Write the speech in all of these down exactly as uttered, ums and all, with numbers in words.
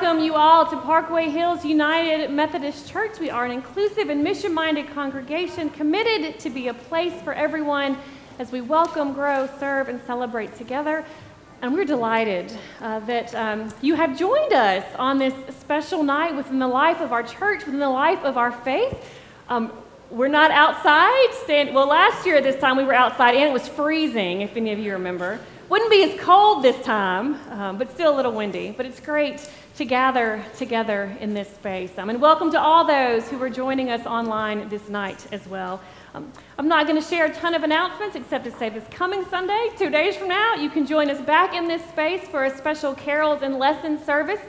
welcome you all to Parkway Hills United Methodist Church. We are an inclusive and mission-minded congregation committed to be a place for everyone as we welcome, grow, serve, and celebrate together. And we're delighted uh, that um, you have joined us on this special night within the life of our church, within the life of our faith. Um, we're not outside. Stand well, last year at this time we were outside and it was freezing, if any of you remember. Wouldn't be as cold this time, um, but still a little windy. But it's great to gather together in this space. Um, and welcome to all those who are joining us online this night as well. Um, I'm not going to share a ton of announcements except to say this coming Sunday, two days from now, you can join us back in this space for a special carols and lesson service.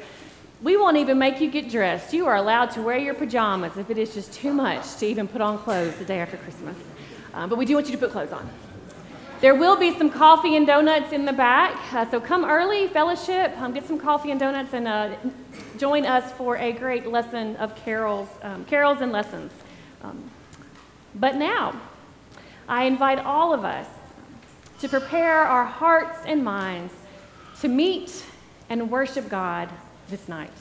We won't even make you get dressed. You are allowed to wear your pajamas if it is just too much to even put on clothes the day after Christmas. Um, but we do want you to put clothes on. There will be some coffee and donuts in the back, uh, so come early, fellowship, um, get some coffee and donuts, and uh, join us for a great lesson of carols, um, carols and lessons. Um, but now, I invite all of us to prepare our hearts and minds to meet and worship God this night.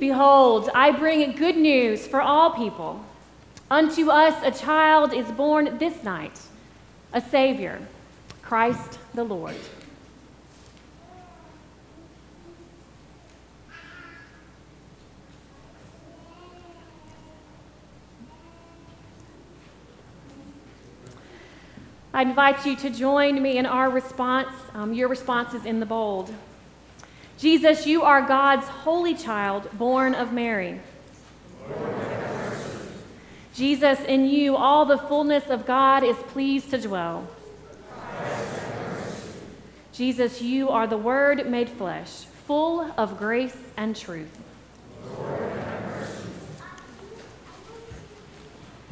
Behold, I bring good news for all people. Unto us a child is born this night, a Savior, Christ the Lord. I invite you to join me in our response. Um, your response is in the bold. Jesus, you are God's holy child, born of Mary. Lord, have mercy. Jesus, in you, all the fullness of God is pleased to dwell. Christ, have mercy. Jesus, you are the Word made flesh, full of grace and truth. Lord, have mercy.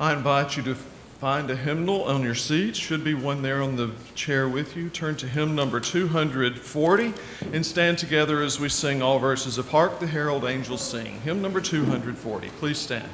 I invite you to find a hymnal on your seat. Should be one there on the chair with you. Turn to hymn number two hundred forty and stand together as we sing all verses of Hark the Herald Angels Sing. Hymn number two hundred forty. Please stand.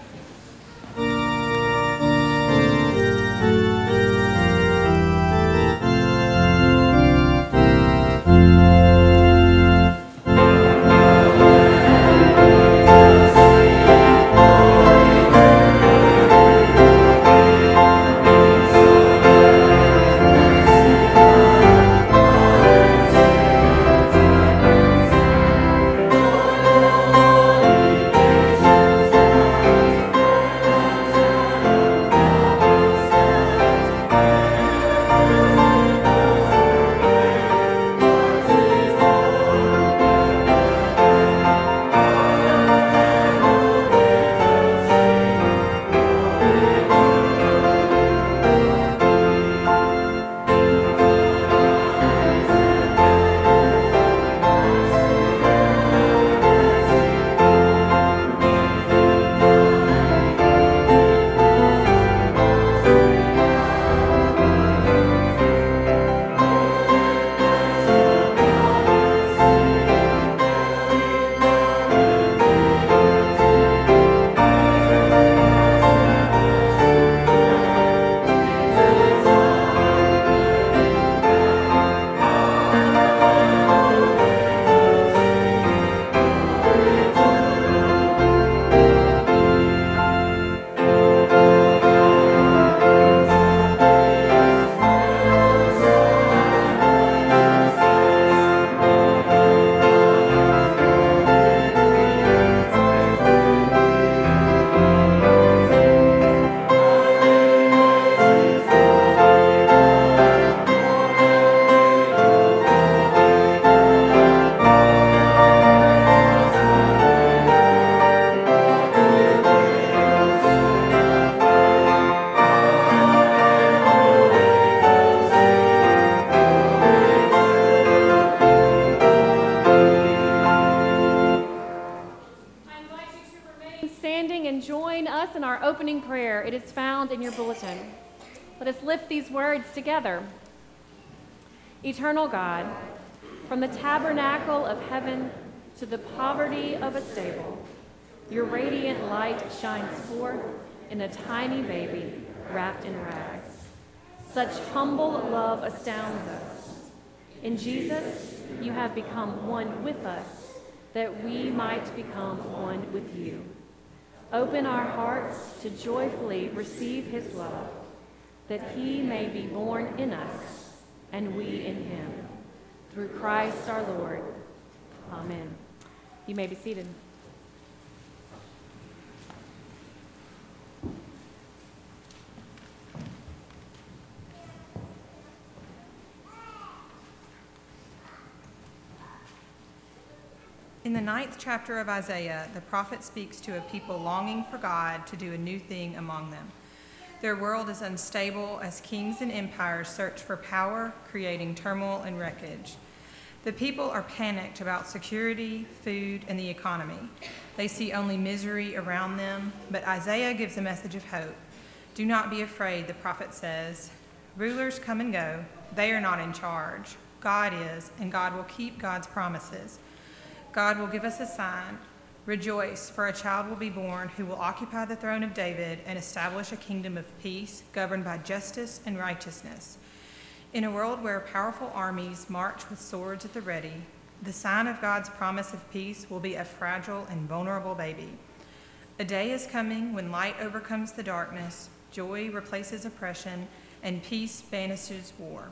opening prayer. It is found in your bulletin. Let us lift these words together. Eternal God, from the tabernacle of heaven to the poverty of a stable, your radiant light shines forth in a tiny baby wrapped in rags. Such humble love astounds us. In Jesus, you have become one with us, that we might become one with you. Open our hearts to joyfully receive his love, that he may be born in us, and we in him. Through Christ our Lord. Amen. You may be seated. In the ninth chapter of Isaiah, the prophet speaks to a people longing for God to do a new thing among them. Their world is unstable as kings and empires search for power, creating turmoil and wreckage. The people are panicked about security, food, and the economy. They see only misery around them, but Isaiah gives a message of hope. Do not be afraid, the prophet says. Rulers come and go. They are not in charge. God is, and God will keep God's promises. God will give us a sign. Rejoice, for a child will be born who will occupy the throne of David and establish a kingdom of peace governed by justice and righteousness. In a world where powerful armies march with swords at the ready, the sign of God's promise of peace will be a fragile and vulnerable baby. A day is coming when light overcomes the darkness, joy replaces oppression, and peace banishes war.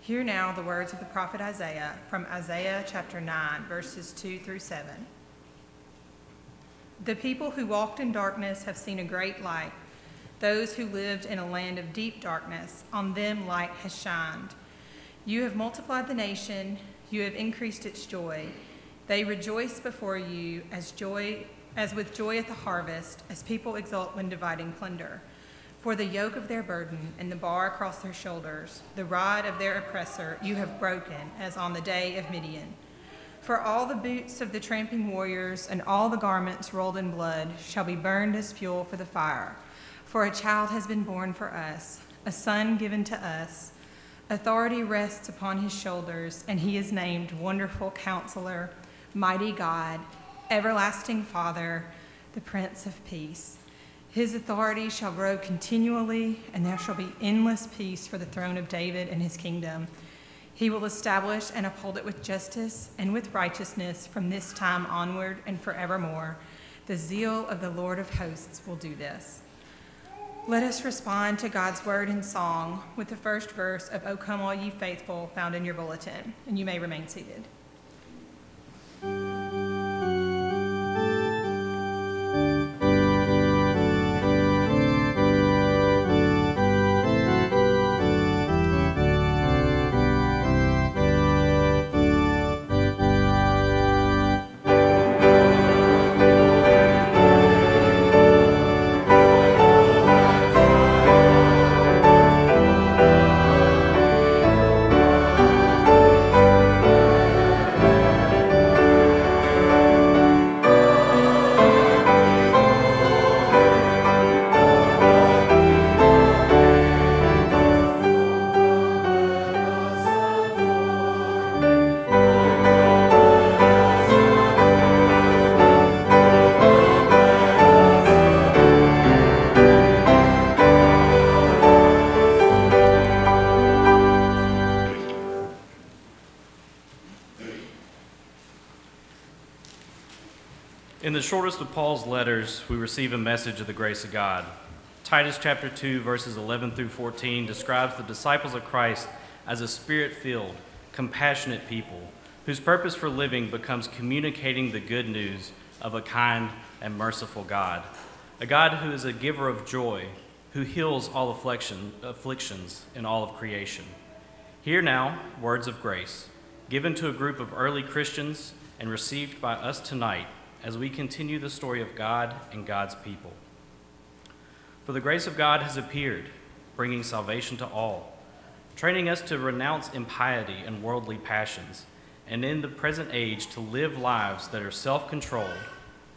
Hear now the words of the prophet Isaiah from Isaiah chapter nine, verses two through seven. The people who walked in darkness have seen a great light. Those who lived in a land of deep darkness, on them light has shined. You have multiplied the nation, you have increased its joy. They rejoice before you as joy, as with joy at the harvest, as people exult when dividing plunder. For the yoke of their burden and the bar across their shoulders, the rod of their oppressor you have broken, as on the day of Midian. For all the boots of the tramping warriors and all the garments rolled in blood shall be burned as fuel for the fire. For a child has been born for us, a son given to us. Authority rests upon his shoulders, and he is named Wonderful Counselor, Mighty God, Everlasting Father, the Prince of Peace. His authority shall grow continually, and there shall be endless peace for the throne of David and his kingdom. He will establish and uphold it with justice and with righteousness from this time onward and forevermore. The zeal of the Lord of hosts will do this. Let us respond to God's word in song with the first verse of O Come All Ye Faithful found in your bulletin, and you may remain seated. In the shortest of Paul's letters, we receive a message of the grace of God. Titus chapter two, verses eleven through fourteen describes the disciples of Christ as a spirit-filled, compassionate people whose purpose for living becomes communicating the good news of a kind and merciful God, a God who is a giver of joy, who heals all affliction, afflictions in all of creation. Hear now words of grace given to a group of early Christians and received by us tonight as we continue the story of God and God's people. For the grace of God has appeared, bringing salvation to all, training us to renounce impiety and worldly passions, and in the present age to live lives that are self-controlled,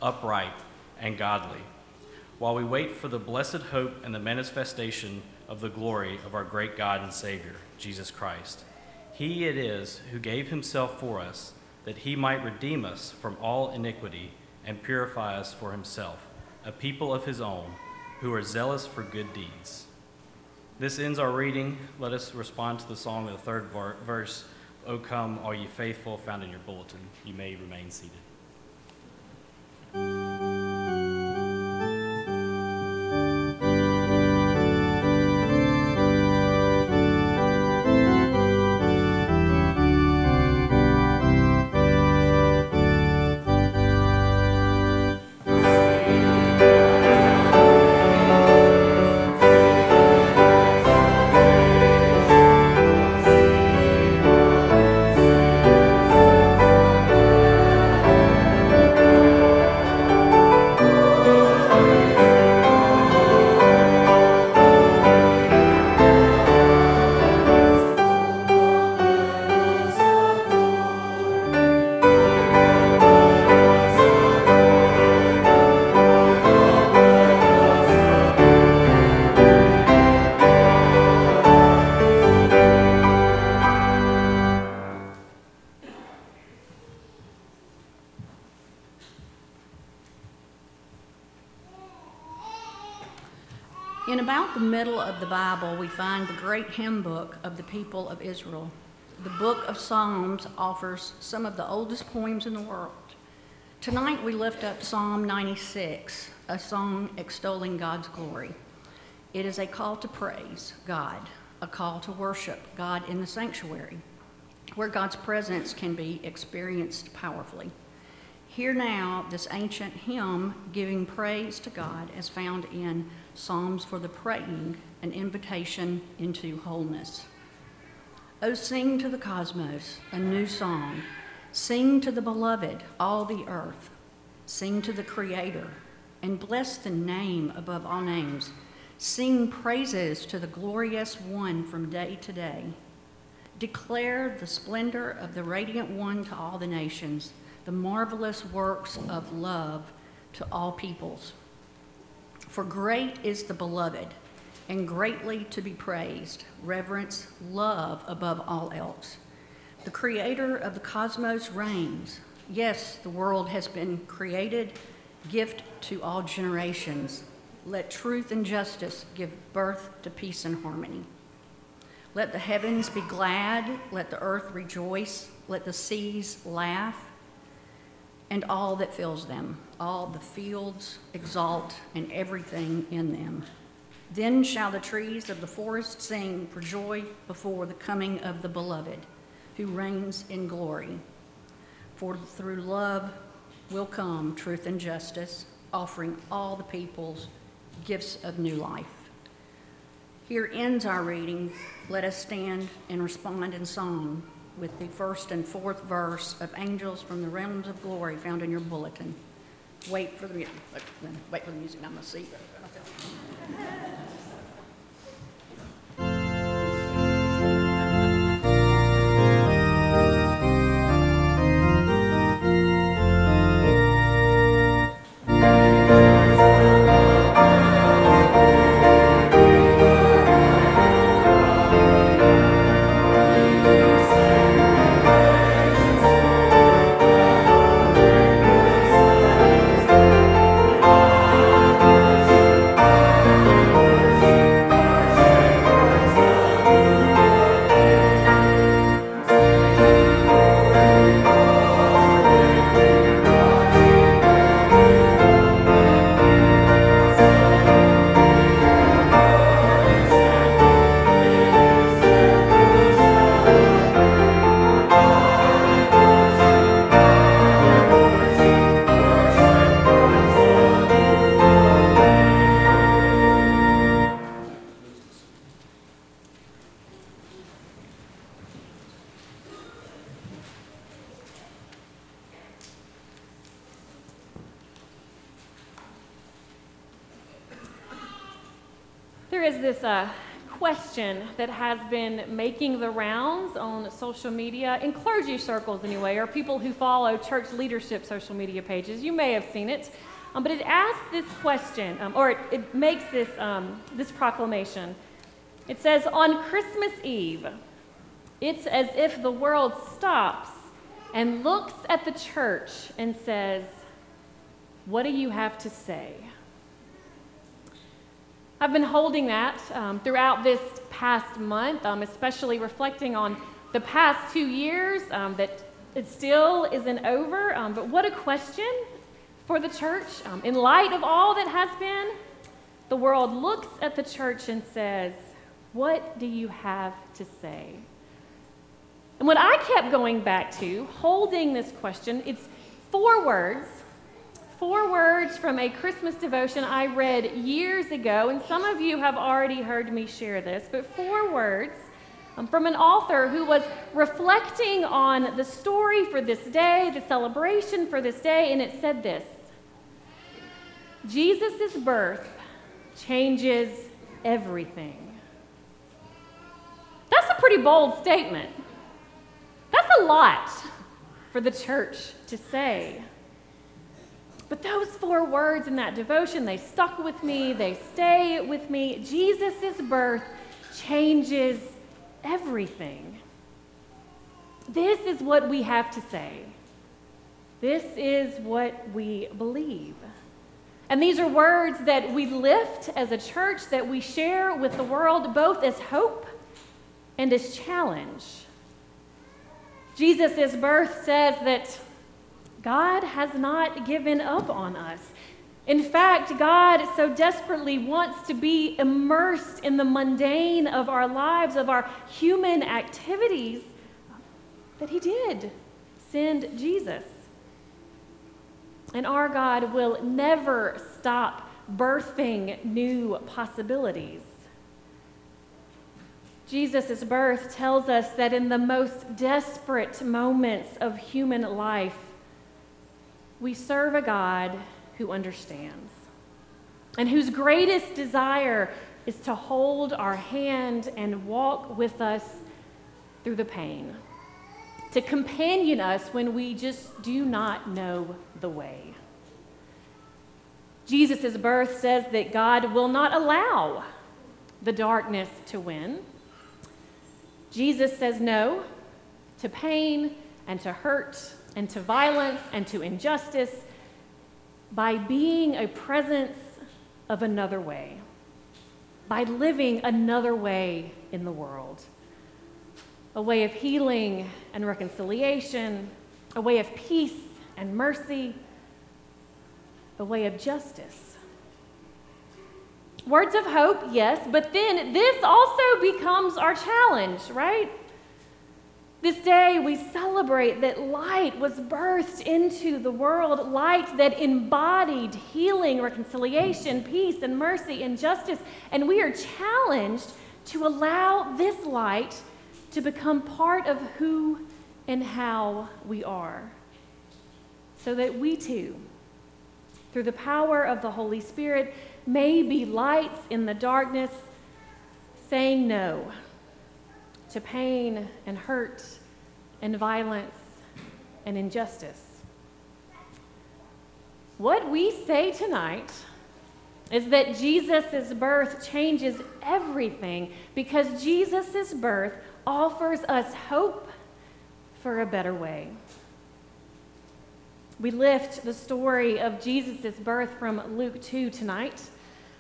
upright, and godly, while we wait for the blessed hope and the manifestation of the glory of our great God and Savior, Jesus Christ. He it is who gave himself for us, that he might redeem us from all iniquity and purify us for himself, a people of his own, who are zealous for good deeds. This ends our reading. Let us respond to the song with the third verse, O Come, All Ye Faithful, found in your bulletin. You may remain seated. Of the Bible, we find the great hymn book of the people of Israel. The book of Psalms offers some of the oldest poems in the world. Tonight we lift up Psalm ninety-six, a song extolling God's glory. It is a call to praise God, a call to worship God in the sanctuary, where God's presence can be experienced powerfully. Hear now this ancient hymn giving praise to God as found in Psalms for the Praying, an invitation into wholeness. Oh, sing to the cosmos a new song. Sing to the beloved, all the earth. Sing to the Creator, and bless the name above all names. Sing praises to the glorious one from day to day. Declare the splendor of the radiant one to all the nations, the marvelous works of love to all peoples. For great is the beloved, and greatly to be praised, reverence, love above all else. The Creator of the cosmos reigns. Yes, the world has been created, gift to all generations. Let truth and justice give birth to peace and harmony. Let the heavens be glad, let the earth rejoice, let the seas laugh, and all that fills them, all the fields exalt, and everything in them. Then shall the trees of the forest sing for joy before the coming of the beloved, who reigns in glory. For through love will come truth and justice, offering all the peoples gifts of new life. Here ends our reading. Let us stand and respond in song with the first and fourth verse of Angels from the Realms of Glory, found in your bulletin. Wait for the music. Wait for the music. I'm gonna see. This uh, question that has been making the rounds on social media, in clergy circles anyway, or people who follow church leadership social media pages. You may have seen it. Um, but it asks this question, um, or it, it makes this, um, this proclamation. It says, on Christmas Eve, it's as if the world stops and looks at the church and says, what do you have to say? I've been holding that um, throughout this past month, um, especially reflecting on the past two years, um, that it still isn't over. Um, but what a question for the church. Um, in light of all that has been, the world looks at the church and says, what do you have to say? And what I kept going back to, holding this question, it's four words, four words from a Christmas devotion I read years ago, and some of you have already heard me share this, but four words um, from an author who was reflecting on the story for this day, the celebration for this day, and it said this: Jesus' birth changes everything. That's a pretty bold statement. That's a lot for the church to say. But those four words in that devotion, they stuck with me, they stay with me. Jesus' birth changes everything. This is what we have to say. This is what we believe. And these are words that we lift as a church, that we share with the world, both as hope and as challenge. Jesus' birth says that God has not given up on us. In fact, God so desperately wants to be immersed in the mundane of our lives, of our human activities, that he did send Jesus. And our God will never stop birthing new possibilities. Jesus' birth tells us that in the most desperate moments of human life, we serve a God who understands and whose greatest desire is to hold our hand and walk with us through the pain, to companion us when we just do not know the way. Jesus' birth says that God will not allow the darkness to win. Jesus says no to pain and to hurt and to violence and to injustice by being a presence of another way, by living another way in the world, a way of healing and reconciliation, a way of peace and mercy, a way of justice. Words of hope, yes, but then this also becomes our challenge, right? This day we celebrate that light was birthed into the world, light that embodied healing, reconciliation, peace, and mercy, and justice. And we are challenged to allow this light to become part of who and how we are, so that we too, through the power of the Holy Spirit, may be lights in the darkness, saying no to pain and hurt and violence and injustice. What we say tonight is that Jesus' birth changes everything, because Jesus' birth offers us hope for a better way. We lift the story of Jesus' birth from Luke two tonight.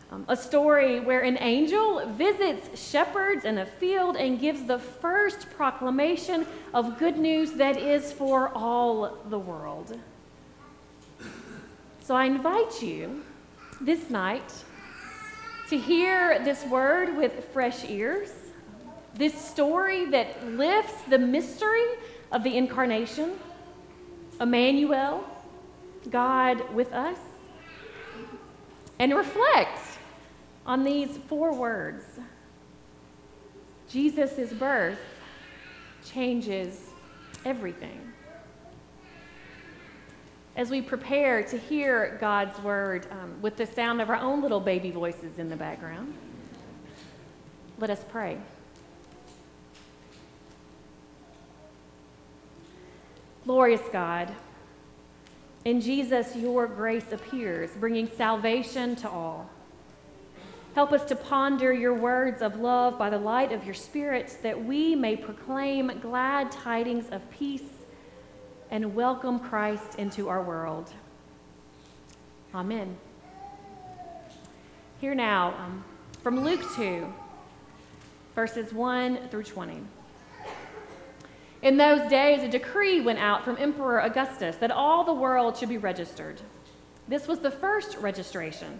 Um, a story where an angel visits shepherds in a field and gives the first proclamation of good news that is for all the world. So I invite you this night to hear this word with fresh ears, this story that lifts the mystery of the incarnation, Emmanuel, God with us, and reflect on these four words: Jesus' birth changes everything. As we prepare to hear God's word um, with the sound of our own little baby voices in the background, let us pray. Glorious God, In Jesus, your grace appears, bringing salvation to all. Help us to ponder your words of love by the light of your Spirit, that we may proclaim glad tidings of peace and welcome Christ into our world. Amen. Hear now um, from Luke two, verses one through twenty. In those days, a decree went out from Emperor Augustus that all the world should be registered. This was the first registration,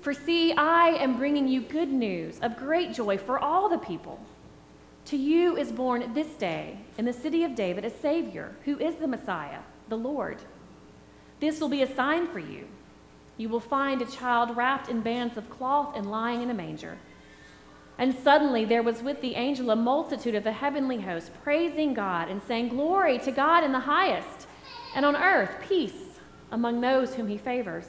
For see, I am bringing you good news of great joy for all the people. To you is born this day in the city of David a Savior, who is the Messiah, the Lord. This will be a sign for you. You will find a child wrapped in bands of cloth and lying in a manger." And suddenly there was with the angel a multitude of the heavenly host, praising God and saying, "Glory to God in the highest, and on earth peace among those whom he favors."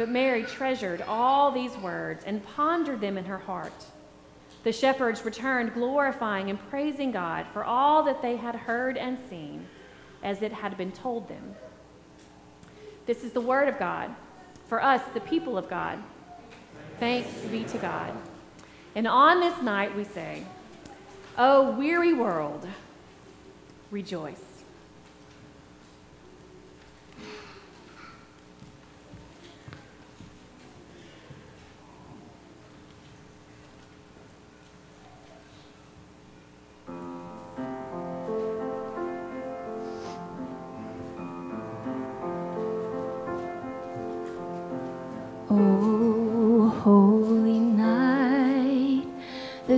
But Mary treasured all these words and pondered them in her heart. The shepherds returned, glorifying and praising God for all that they had heard and seen, as it had been told them. This is the word of God for us, the people of God. Thanks be to God. And on this night we say, "O weary world, rejoice."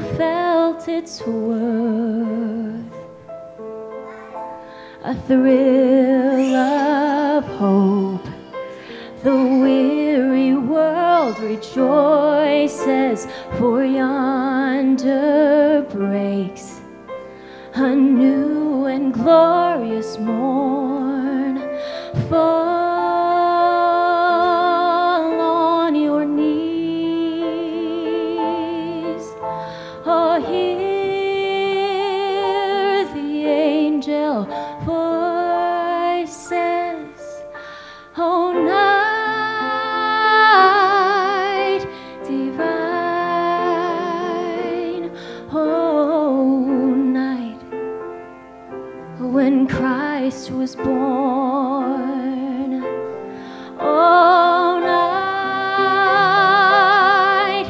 felt its worth. A thrill of hope, the weary world rejoices, for yonder breaks a new and glorious morn. For was born, all night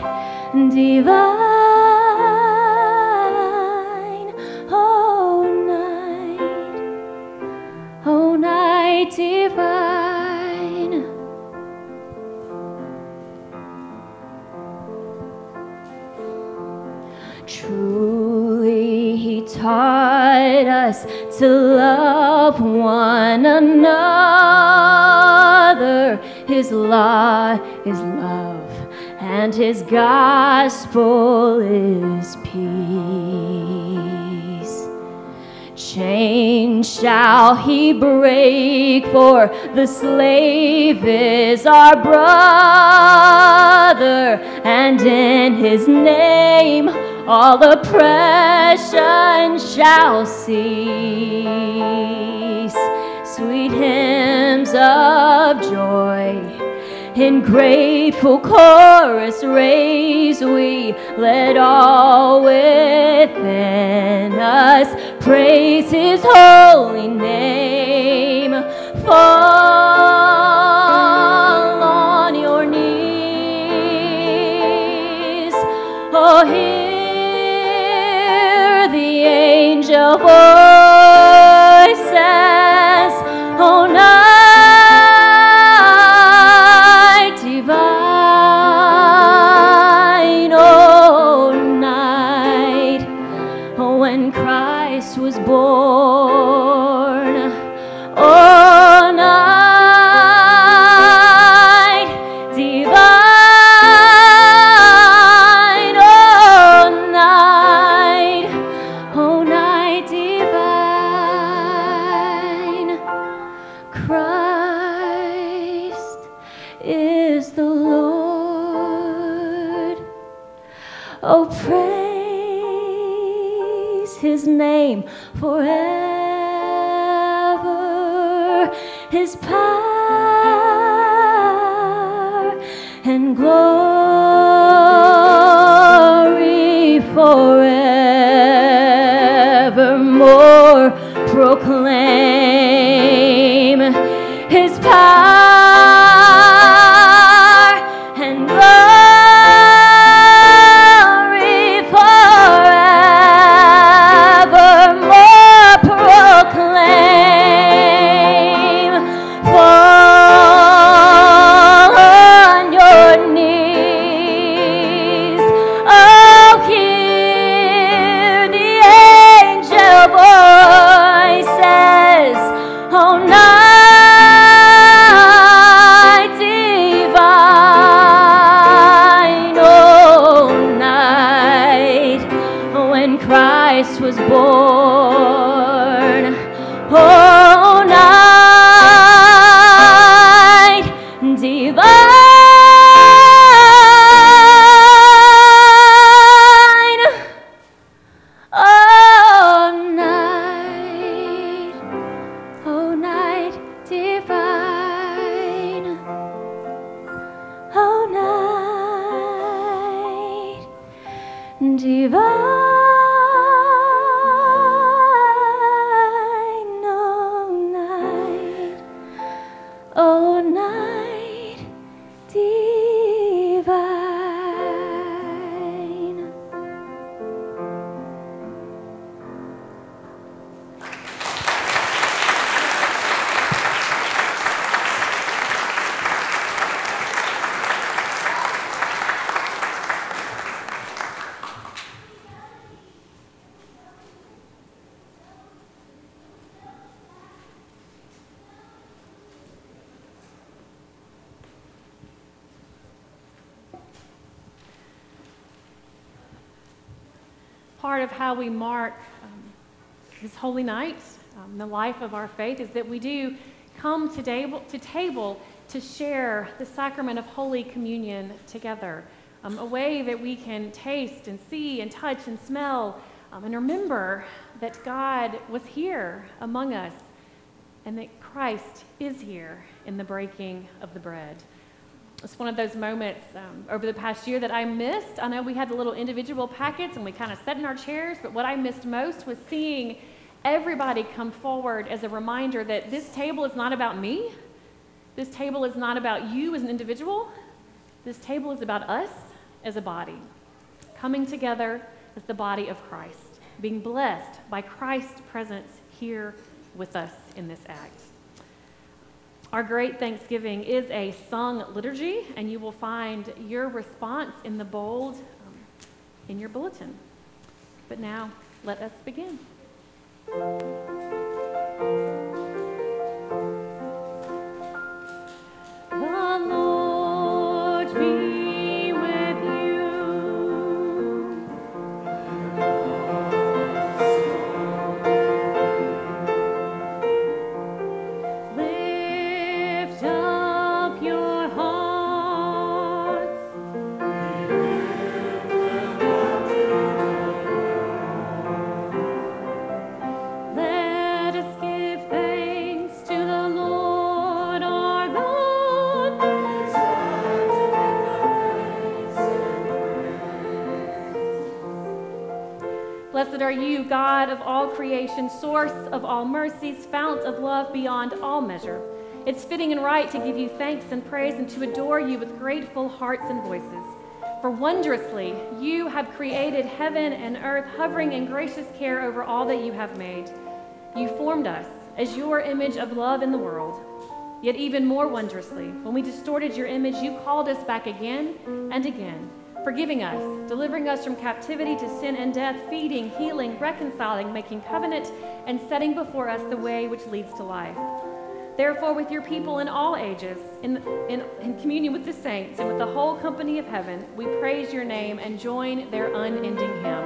divine, all night, all night divine. Truly he taught taught us to love one another. His law is love, and his gospel is peace. Chains shall he break, for the slave is our brother, and in his name all oppression shall cease. Sweet hymns of joy in grateful chorus raise we. Let all within us praise his holy name. Fall on your knees, oh, hear angel voices, oh, night divine, oh, night, oh, when Christ was born, oh, night divine, oh, night, oh, night divine, Christ is the Lord. Oh, praise his name forever, his power and glory forevermore. Proclaim his power and glory forevermore. Proclaim. Fall on your knees, oh, hear the angel voices, oh, night divine, oh, night, when Christ was born, oh, night divine, oh, night, oh, night divine, oh, night divine, oh, night, oh, night divine. Part of how we mark um, this holy night, um, the life of our faith, is that we do come to table to, table to share the sacrament of Holy Communion together, um, a way that we can taste and see and touch and smell um, and remember that God was here among us and that Christ is here in the breaking of the bread. It's one of those moments um, over the past year that I missed. I know we had the little individual packets and we kind of sat in our chairs, but what I missed most was seeing everybody come forward as a reminder that this table is not about me. This table is not about you as an individual. This table is about us as a body, coming together as the body of Christ, being blessed by Christ's presence here with us in this act. Our Great Thanksgiving is a sung liturgy, and you will find your response in the bold um, in your bulletin. But now, let us begin. Blessed are you, God of all creation, source of all mercies, fount of love beyond all measure. It's fitting and right to give you thanks and praise and to adore you with grateful hearts and voices. For wondrously you have created heaven and earth, hovering in gracious care over all that you have made. You formed us as your image of love in the world. Yet even more wondrously, when we distorted your image, you called us back again and again, forgiving us, delivering us from captivity to sin and death, feeding, healing, reconciling, making covenant, and setting before us the way which leads to life. Therefore, with your people in all ages, in, in, in communion with the saints and with the whole company of heaven, we praise your name and join their unending hymn.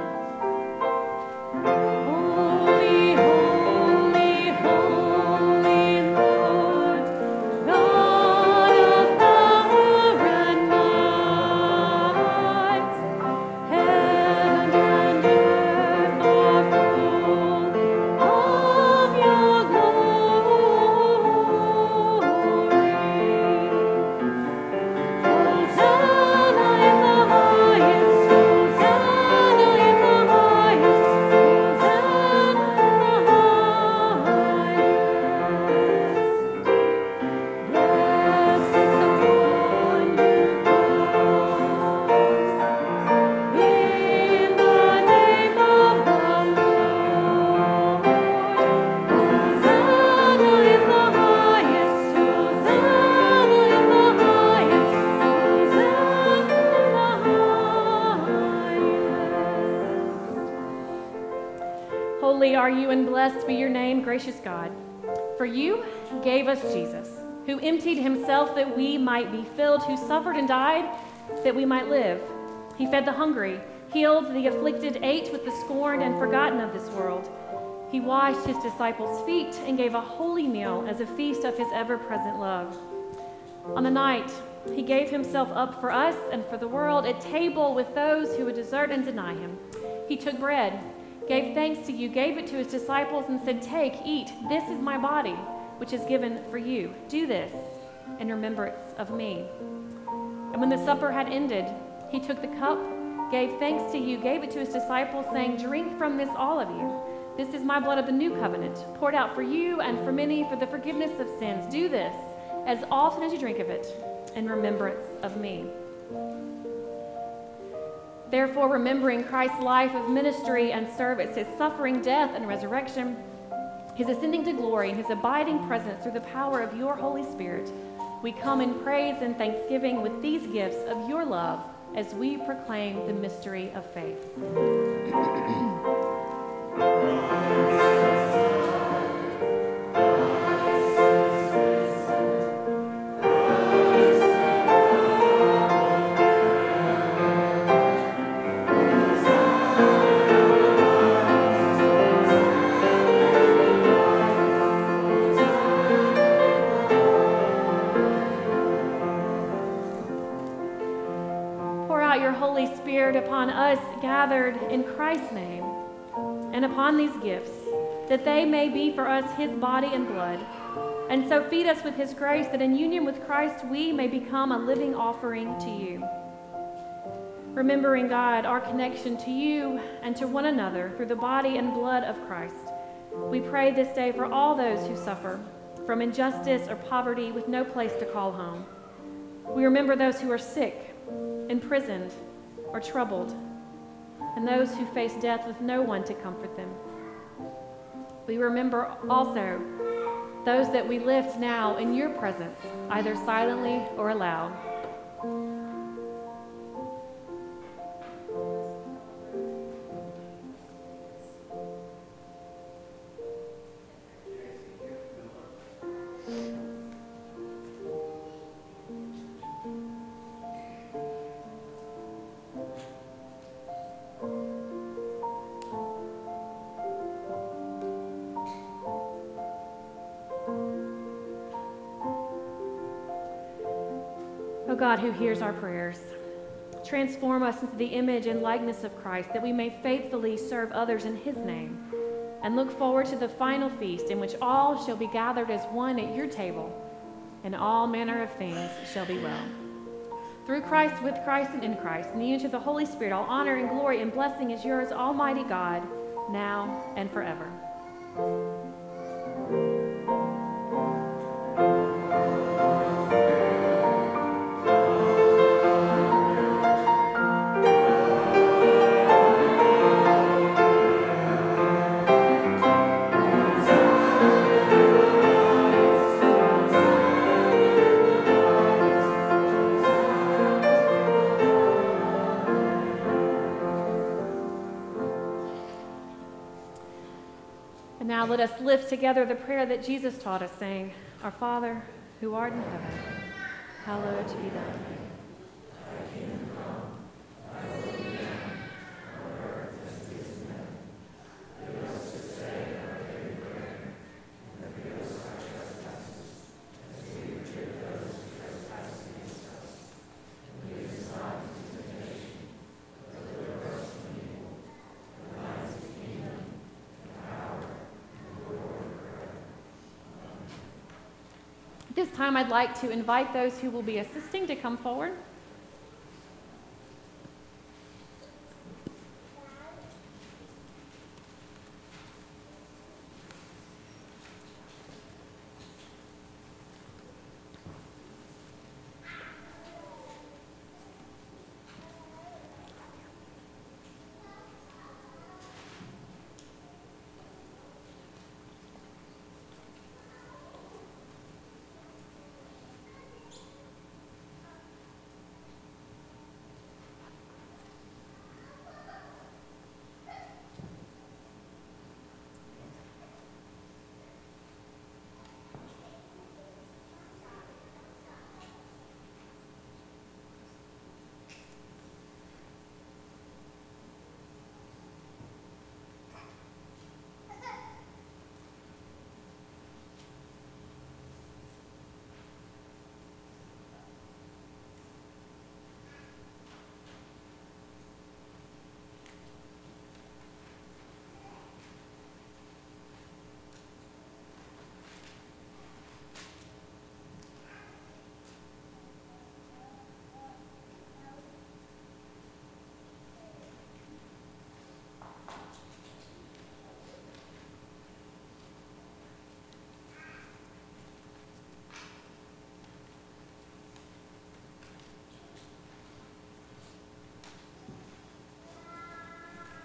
Blessed be your name, gracious God, for you gave us Jesus, who emptied himself that we might be filled, who suffered and died that we might live. He fed the hungry, healed the afflicted, ate with the scorned and forgotten of this world. He washed his disciples' feet and gave a holy meal as a feast of his ever-present love. On the night he gave himself up for us and for the world, at table with those who would desert and deny him. He took bread, gave thanks to you, gave it to his disciples, and said, "Take, eat, this is my body, which is given for you. Do this in remembrance of me." And when the supper had ended, he took the cup, gave thanks to you, gave it to his disciples, saying, "Drink from this, all of you. This is my blood of the new covenant, poured out for you and for many for the forgiveness of sins. Do this, as often as you drink of it, in remembrance of me." Therefore, remembering Christ's life of ministry and service, his suffering, death, and resurrection, his ascending to glory, and his abiding presence through the power of your Holy Spirit, we come in praise and thanksgiving with these gifts of your love as we proclaim the mystery of faith. Upon us gathered in Christ's name, and upon these gifts, that they may be for us his body and blood, and so feed us with his grace, that in union with Christ we may become a living offering to you. Remembering, God, our connection to you and to one another through the body and blood of Christ, we pray this day for all those who suffer from injustice or poverty with no place to call home. We remember those who are sick, imprisoned, or troubled, and those who face death with no one to comfort them. We remember also those that we lift now in your presence, either silently or aloud. O God, who hears our prayers, transform us into the image and likeness of Christ, that we may faithfully serve others in his name, and look forward to the final feast in which all shall be gathered as one at your table, and all manner of things shall be well. Through Christ, with Christ, and in Christ, in the unity of the Holy Spirit, all honor and glory and blessing is yours, Almighty God, now and forever. Now let us lift together the prayer that Jesus taught us, saying, Our Father, who art in heaven, hallowed be thy name. Thy kingdom come, thy will be done, on earth as it is in heaven. Give us this day our daily bread, and forgive us our trespasses, as we forgive those who trespass against us. And lead us not into temptation, but deliver us from evil. For thine is the kingdom, the power, At this time, I'd like to invite those who will be assisting to come forward.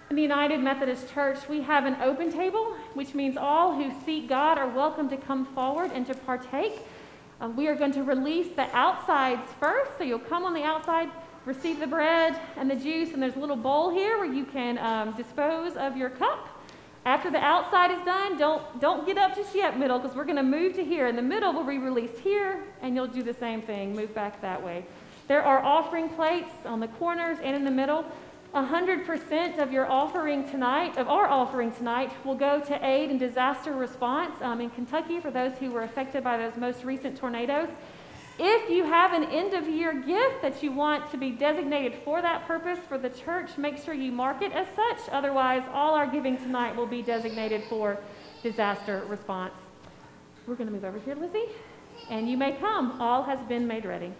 In the United Methodist Church, we have an open table, which means all who seek God are welcome to come forward and to partake. Uh, we are going to release the outsides first, so you'll come on the outside, receive the bread and the juice, and there's a little bowl here where you can um, dispose of your cup. After the outside is done, don't, don't get up just yet, middle, because we're going to move to here. In the middle will be released here, and you'll do the same thing, move back that way. There are offering plates on the corners and in the middle. one hundred percent of your offering tonight, of our offering tonight, will go to aid and disaster response um, in Kentucky for those who were affected by those most recent tornadoes. If you have an end-of-year gift that you want to be designated for that purpose for the church, make sure you mark it as such. Otherwise, all our giving tonight will be designated for disaster response. We're going to move over here, Lizzie, and you may come. All has been made ready.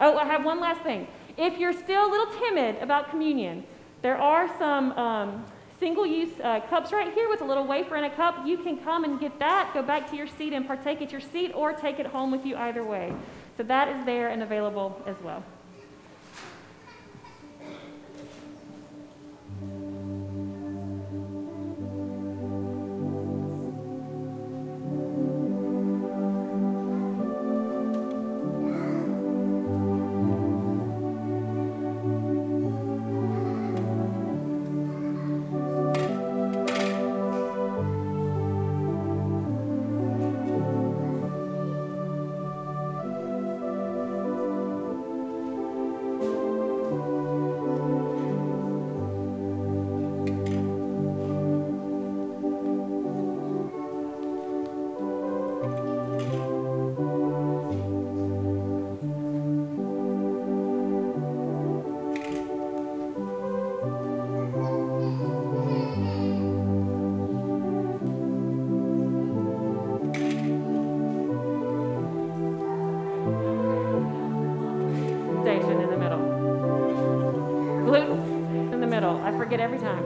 Oh, I have one last thing. If you're still a little timid about communion, there are some um, single-use uh, cups right here with a little wafer and a cup. You can come and get that, go back to your seat and partake at your seat, or take it home with you either way. So that is there and available as well. forget every time.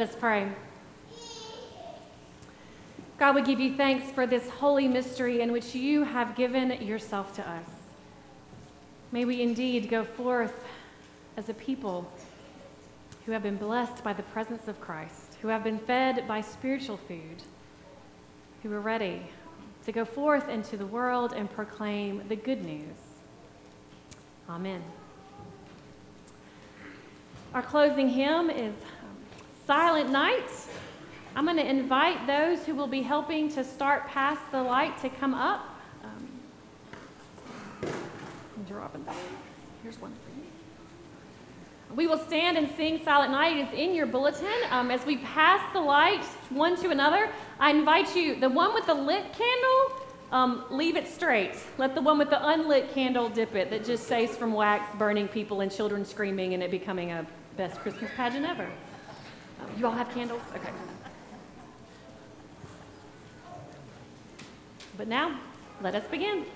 Let us pray. God, we give you thanks for this holy mystery in which you have given yourself to us. May we indeed go forth as a people who have been blessed by the presence of Christ, who have been fed by spiritual food, who are ready to go forth into the world and proclaim the good news. Amen. Our closing hymn is Silent Night. I'm going to invite those who will be helping to start past the light to come up. Um, dropping back. Here's one for you. We will stand and sing Silent Night. It's in your bulletin. Um, as we pass the light one to another, I invite you, the one with the lit candle, um, leave it straight. Let the one with the unlit candle dip it. That just saves from wax, burning people, and children screaming, and it becoming a best Christmas pageant ever. Um, you all have candles? Okay. But now, let us begin.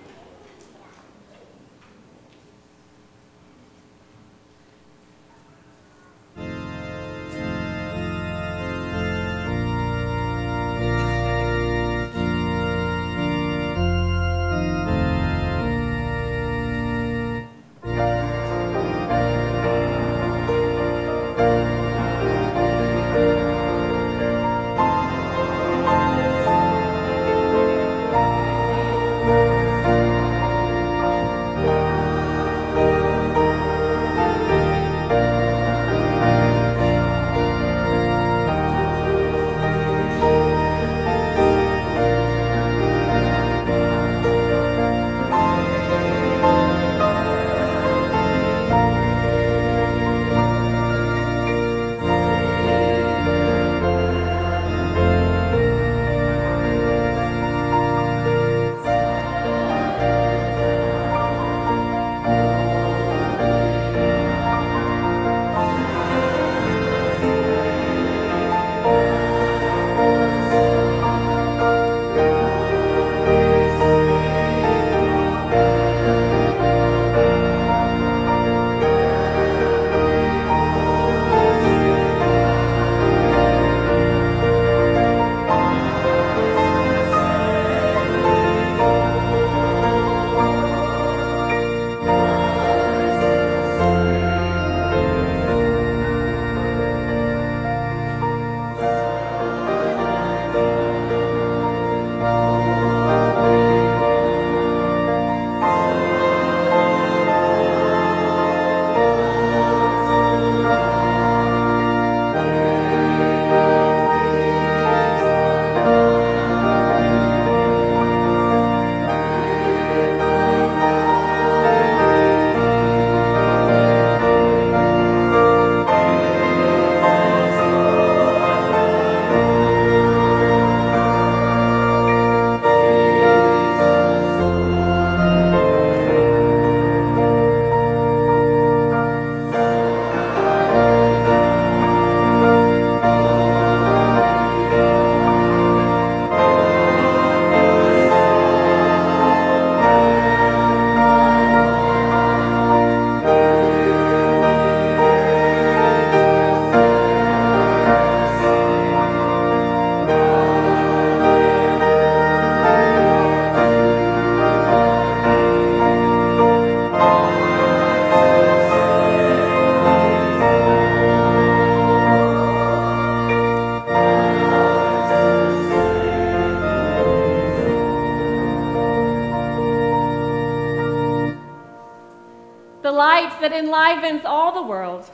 That enlivens all the world,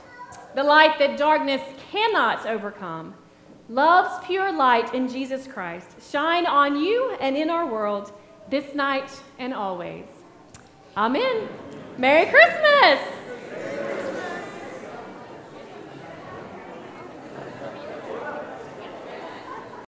the light that darkness cannot overcome. Love's pure light in Jesus Christ shine on you and in our world this night and always. Amen. Merry Christmas.